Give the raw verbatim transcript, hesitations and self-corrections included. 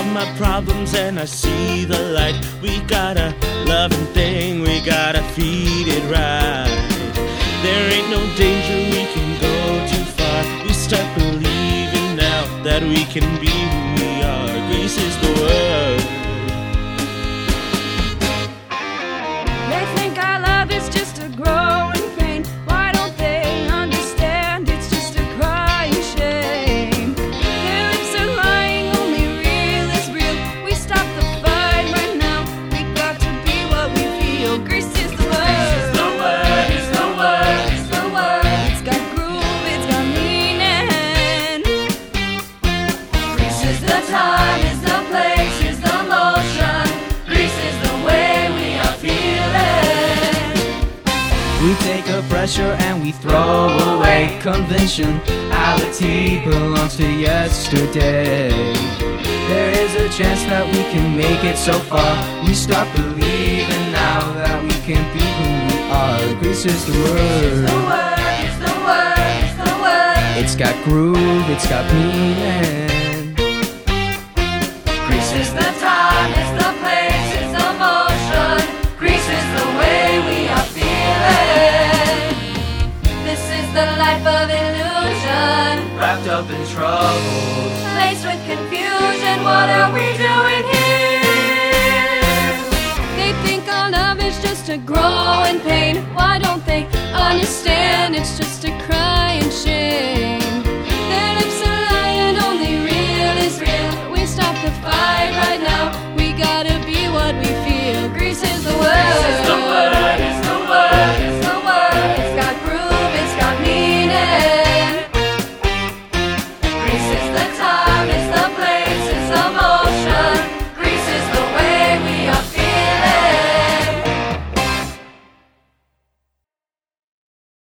of my problems and I see the light. We got a loving thing, we gotta feed it right. There ain't no danger, we can go too far. We start believing now that we can be who we are. Grace is the word. They think our love is just a growing pain. Why don't they understand? It's just a crying shame. Their lips are lying, only real is real. We stop the fight right now. We got to be what we feel. Grace is the word. We take the pressure and we throw away conventionality. Belongs to yesterday. There is a chance that we can make it so far. We start believing now that we can be who we are. Grace is the word. It's the word, it's the word, it's the word. It's got groove, it's got meaning. Grace is the time, it's the place, it's the motion. Grace is the way we are feeling. The life of illusion, wrapped up in trouble, laced with confusion. What are we doing here? They think our love is just a growing pain. Why don't they understand? It's just a crying shame. Their lips are lying, only real is real. We stop the fight right now. We gotta be what we feel. Grace is the word.